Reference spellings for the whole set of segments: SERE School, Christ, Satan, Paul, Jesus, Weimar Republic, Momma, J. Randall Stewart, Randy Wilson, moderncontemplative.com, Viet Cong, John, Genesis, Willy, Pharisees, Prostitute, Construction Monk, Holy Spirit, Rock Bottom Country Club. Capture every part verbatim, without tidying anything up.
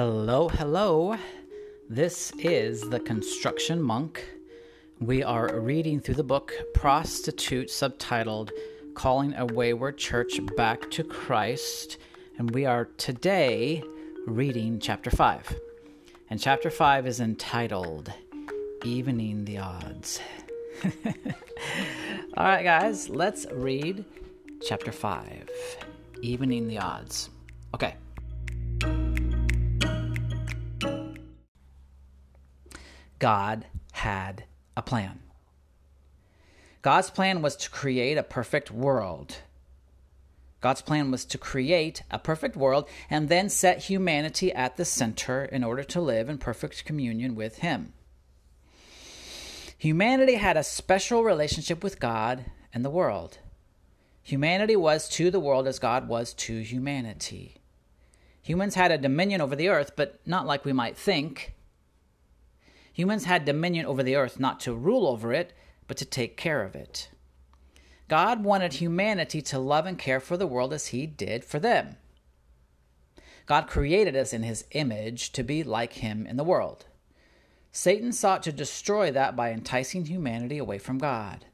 Hello, hello. This is the Construction Monk. We are reading through the book Prostitute, subtitled Calling a Wayward Church Back to Christ, and we are today reading chapter five. And chapter five is entitled Evening the Odds. All right, guys, let's read chapter five, Evening the Odds. Okay. God had a plan. God's plan was to create a perfect world. God's plan was to create a perfect world and then set humanity at the center in order to live in perfect communion with Him. Humanity had a special relationship with God and the world. Humanity was to the world as God was to humanity. Humans had a dominion over the earth, but not like we might think. Humans had dominion over the earth, not to rule over it, but to take care of it. God wanted humanity to love and care for the world as He did for them. God created us in His image to be like Him in the world. Satan sought to destroy that by enticing humanity away from God.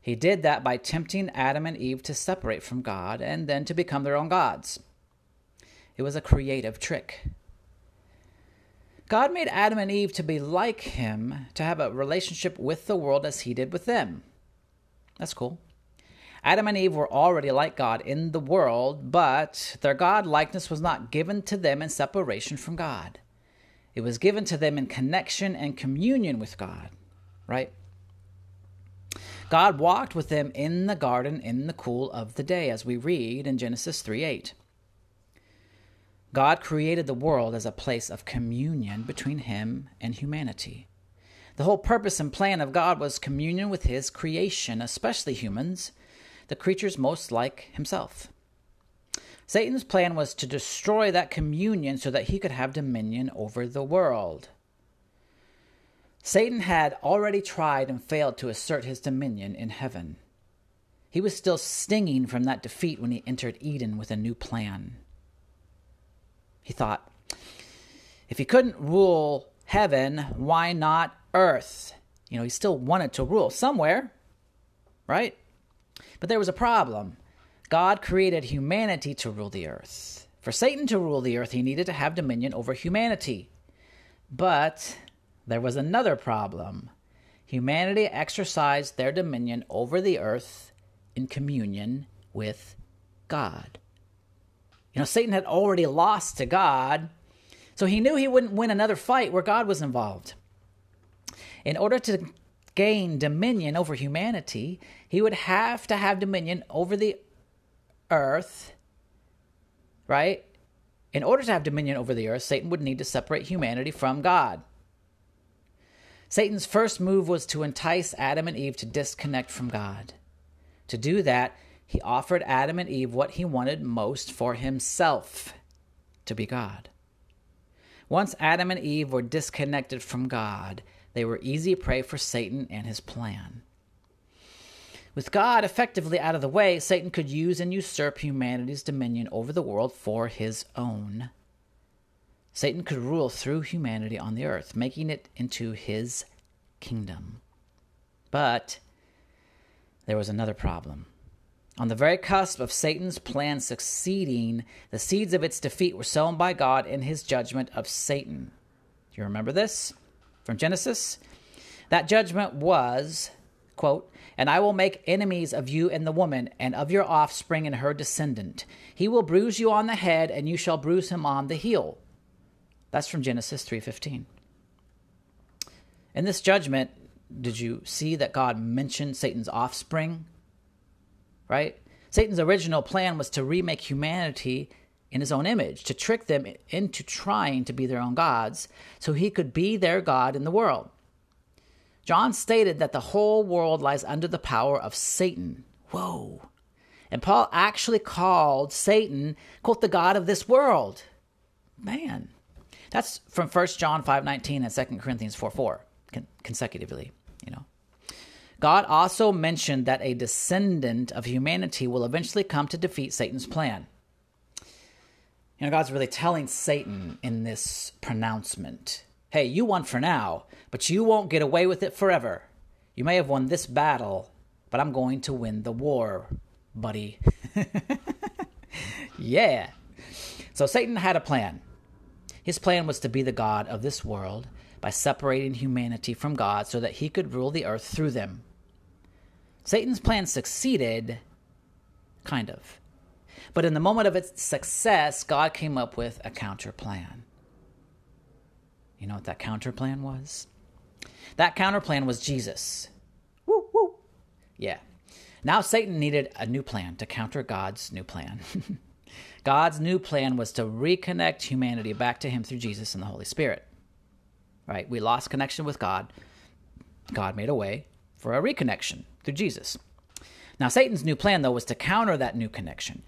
He did that by tempting Adam and Eve to separate from God and then to become their own gods. It was a creative trick. God made Adam and Eve to be like Him, to have a relationship with the world as He did with them. That's cool. Adam and Eve were already like God in the world, but their God likeness was not given to them in separation from God. It was given to them in connection and communion with God, right? God walked with them in the garden in the cool of the day, as we read in Genesis three eight. God created the world as a place of communion between Him and humanity. The whole purpose and plan of God was communion with His creation, especially humans, the creatures most like Himself. Satan's plan was to destroy that communion so that he could have dominion over the world. Satan had already tried and failed to assert his dominion in heaven. He was still stinging from that defeat when he entered Eden with a new plan. He thought, if He couldn't rule heaven, why not earth? You know, he still wanted to rule somewhere, right? But there was a problem. God created humanity to rule the earth. For Satan to rule the earth, he needed to have dominion over humanity. But there was another problem. Humanity exercised their dominion over the earth in communion with God. You know, Satan had already lost to God, so he knew he wouldn't win another fight where God was involved. In order to gain dominion over humanity, he would have to have dominion over the earth, right? In order to have dominion over the earth, Satan would need to separate humanity from God. Satan's first move was to entice Adam and Eve to disconnect from God. To do that, he offered Adam and Eve what he wanted most for himself, to be God. Once Adam and Eve were disconnected from God, they were easy prey for Satan and his plan. With God effectively out of the way, Satan could use and usurp humanity's dominion over the world for his own. Satan could rule through humanity on the earth, making it into his kingdom. But there was another problem. On the very cusp of Satan's plan succeeding, the seeds of its defeat were sown by God in His judgment of Satan. Do you remember this from Genesis? That judgment was, quote, "And I will make enemies of you and the woman, and of your offspring and her descendant. He will bruise you on the head, and you shall bruise him on the heel." That's from Genesis three fifteen. In this judgment, did you see that God mentioned Satan's offspring? Right? Satan's original plan was to remake humanity in his own image, to trick them into trying to be their own gods so he could be their God in the world. John stated that the whole world lies under the power of Satan. Whoa. And Paul actually called Satan, quote, "the God of this world." Man. That's from First John five nineteen and Second Corinthians four four con- consecutively, you know. God also mentioned that a descendant of humanity will eventually come to defeat Satan's plan. You know, God's really telling Satan in this pronouncement, hey, you won for now, but you won't get away with it forever. You may have won this battle, but I'm going to win the war, buddy. Yeah. So Satan had a plan. His plan was to be the god of this world by separating humanity from God so that he could rule the earth through them. Satan's plan succeeded, kind of. But in the moment of its success, God came up with a counter plan. You know what that counter plan was? That counter plan was Jesus. Woo, woo. Yeah. Now Satan needed a new plan to counter God's new plan. God's new plan was to reconnect humanity back to him through Jesus and the Holy Spirit. Right? We lost connection with God. God made a way for a reconnection through Jesus. Now, Satan's new plan, though, was to counter that new connection.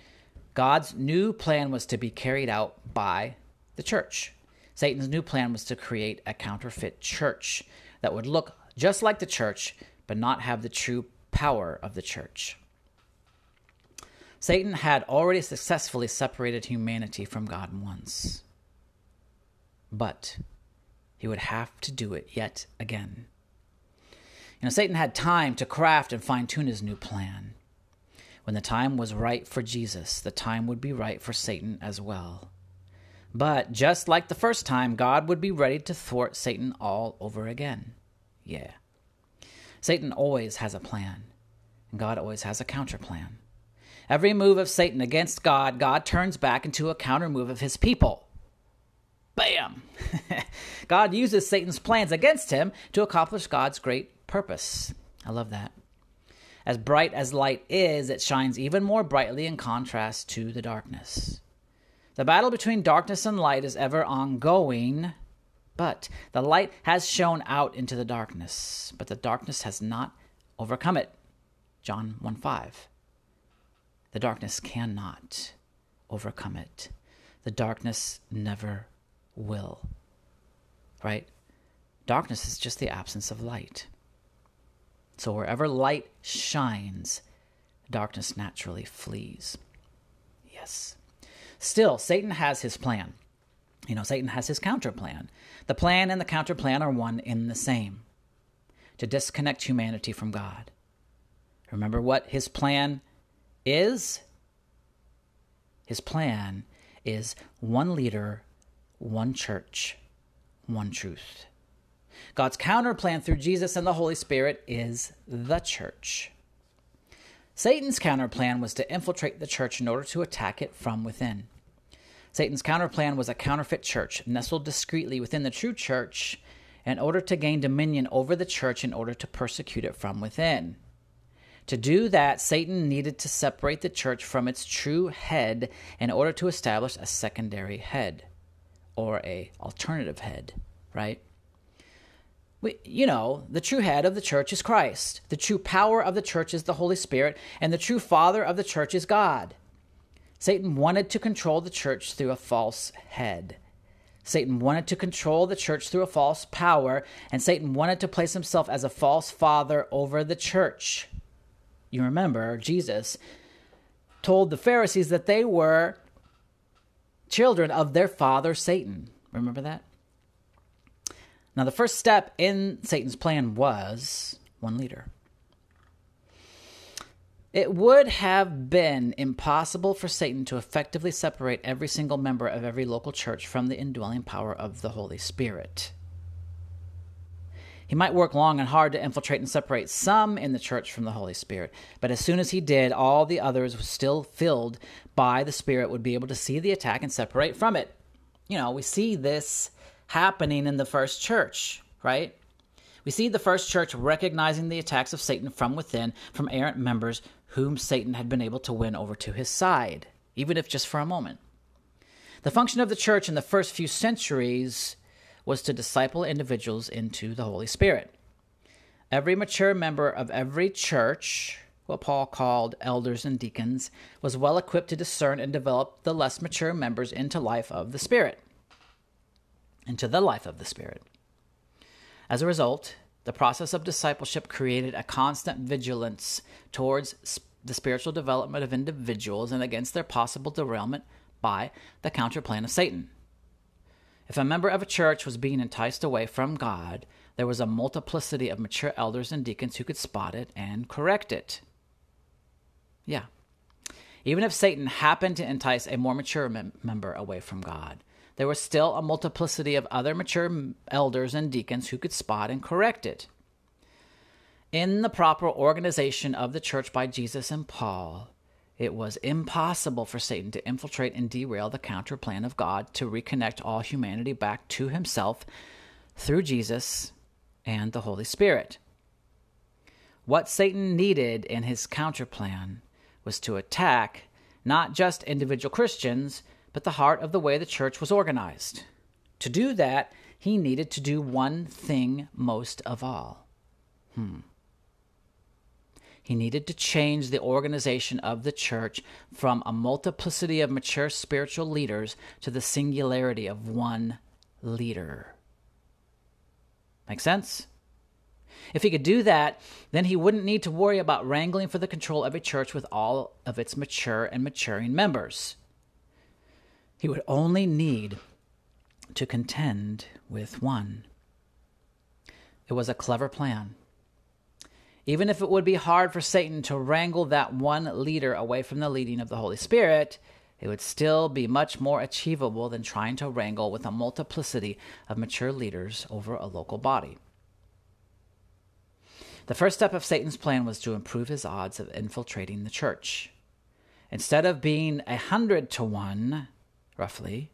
God's new plan was to be carried out by the church. Satan's new plan was to create a counterfeit church that would look just like the church, but not have the true power of the church. Satan had already successfully separated humanity from God once. But he would have to do it yet again. You know, Satan had time to craft and fine-tune his new plan. When the time was right for Jesus, the time would be right for Satan as well. But just like the first time, God would be ready to thwart Satan all over again. Yeah. Satan always has a plan, and God always has a counterplan. Every move of Satan against God, God turns back into a countermove of his people. Bam! God uses Satan's plans against him to accomplish God's great purpose. I love that. As bright as light is, it shines even more brightly in contrast to the darkness. The battle between darkness and light is ever ongoing, but the light has shone out into the darkness, but the darkness has not overcome it. John one five. The darkness cannot overcome it. The darkness never will. Right? Darkness is just the absence of light. So wherever light shines, darkness naturally flees. Yes. Still, Satan has his plan. You know, Satan has his counter plan. The plan and the counter plan are one in the same. To disconnect humanity from God. Remember what his plan is? His plan is one leader, one church, one truth. God's counterplan through Jesus and the Holy Spirit is the church. Satan's counterplan was to infiltrate the church in order to attack it from within. Satan's counterplan was a counterfeit church nestled discreetly within the true church in order to gain dominion over the church in order to persecute it from within. To do that, Satan needed to separate the church from its true head in order to establish a secondary head or a alternative head, right? We, you know, the true head of the church is Christ. The true power of the church is the Holy Spirit, and the true father of the church is God. Satan wanted to control the church through a false head. Satan wanted to control the church through a false power, and Satan wanted to place himself as a false father over the church. You remember, Jesus told the Pharisees that they were children of their father, Satan. Remember that? Now, the first step in Satan's plan was one leader. It would have been impossible for Satan to effectively separate every single member of every local church from the indwelling power of the Holy Spirit. He might work long and hard to infiltrate and separate some in the church from the Holy Spirit, but as soon as he did, all the others still filled by the Spirit would be able to see the attack and separate from it. You know, we see this happening in the first church, right? We see the first church recognizing the attacks of Satan from within, from errant members whom Satan had been able to win over to his side, even if just for a moment. The function of the church in the first few centuries was to disciple individuals into the Holy Spirit. Every mature member of every church, what Paul called elders and deacons, was well equipped to discern and develop the less mature members into life of the Spirit. Into the life of the Spirit. As a result, the process of discipleship created a constant vigilance towards the spiritual development of individuals and against their possible derailment by the counterplan of Satan. If a member of a church was being enticed away from God, there was a multiplicity of mature elders and deacons who could spot it and correct it. Yeah. Even if Satan happened to entice a more mature mem- member away from God, there was still a multiplicity of other mature elders and deacons who could spot and correct it. In the proper organization of the church by Jesus and Paul, it was impossible for Satan to infiltrate and derail the counterplan of God to reconnect all humanity back to himself through Jesus and the Holy Spirit. What Satan needed in his counterplan was to attack not just individual Christians, but the heart of the way the church was organized. To do that, he needed to do one thing most of all. Hmm. He needed to change the organization of the church from a multiplicity of mature spiritual leaders to the singularity of one leader. Make sense? If he could do that, then he wouldn't need to worry about wrangling for the control of a church with all of its mature and maturing members. He would only need to contend with one. It was a clever plan. Even if it would be hard for Satan to wrangle that one leader away from the leading of the Holy Spirit, it would still be much more achievable than trying to wrangle with a multiplicity of mature leaders over a local body. The first step of Satan's plan was to improve his odds of infiltrating the church. Instead of being a hundred to one, roughly,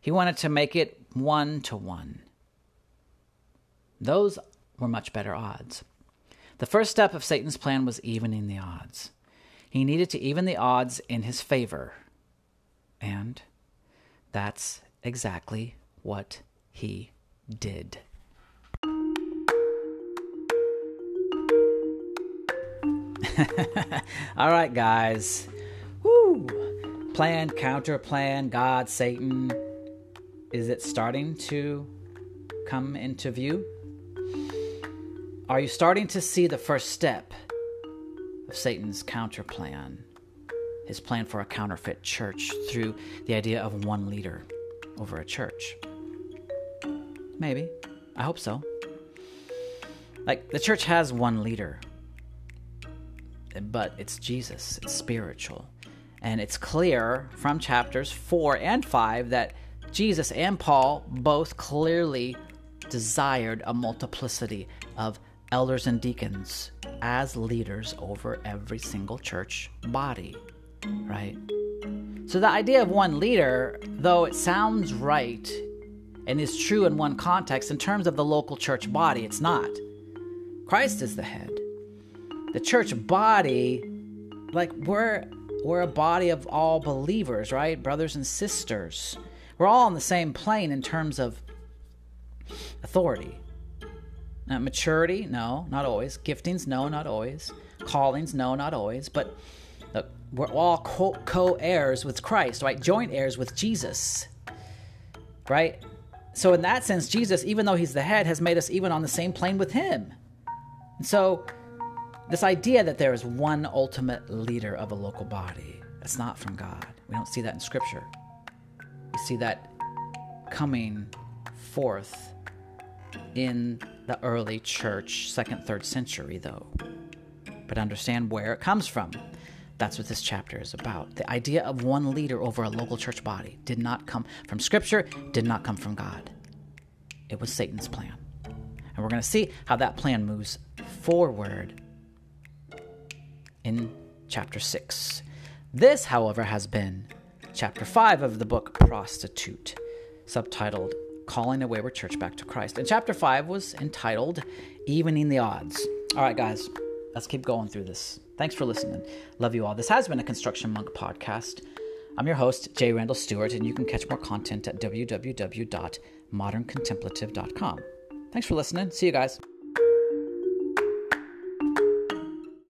he wanted to make it one to one. Those were much better odds. The first step of Satan's plan was evening the odds. He needed to even the odds in his favor. And that's exactly what he did. All right, guys. Woo! Plan, counter plan, God, Satan. Is it starting to come into view? Are you starting to see the first step of Satan's counter plan? His plan for a counterfeit church through the idea of one leader over a church? Maybe. I hope so. Like, the church has one leader, but it's Jesus. It's spiritual. And it's clear from chapters four and five that Jesus and Paul both clearly desired a multiplicity of elders and deacons as leaders over every single church body, right? So the idea of one leader, though it sounds right and is true in one context, in terms of the local church body, it's not. Christ is the head. The church body, like we're we're a body of all believers, right? Brothers and sisters. We're all on the same plane in terms of authority. Now, maturity, no, not always. Giftings, no, not always. Callings, no, not always. But look, we're all co- co-heirs with Christ, right? Joint heirs with Jesus, right? So in that sense, Jesus, even though he's the head, has made us even on the same plane with him. And so this idea that there is one ultimate leader of a local body, that's not from God. We don't see that in Scripture. We see that coming forth in the early church, second, third century, though. But understand where it comes from. That's what this chapter is about. The idea of one leader over a local church body did not come from Scripture, did not come from God. It was Satan's plan. And we're going to see how that plan moves forward in chapter six. This, however, has been chapter five of the book Prostitute, subtitled Calling a Wayward Church Back to Christ. And chapter five was entitled Evening the Odds. All right, guys, let's keep going through this. Thanks for listening. Love you all. This has been a Construction Monk podcast. I'm your host, J. Randall Stewart, and you can catch more content at w w w dot modern contemplative dot com. Thanks for listening. See you guys.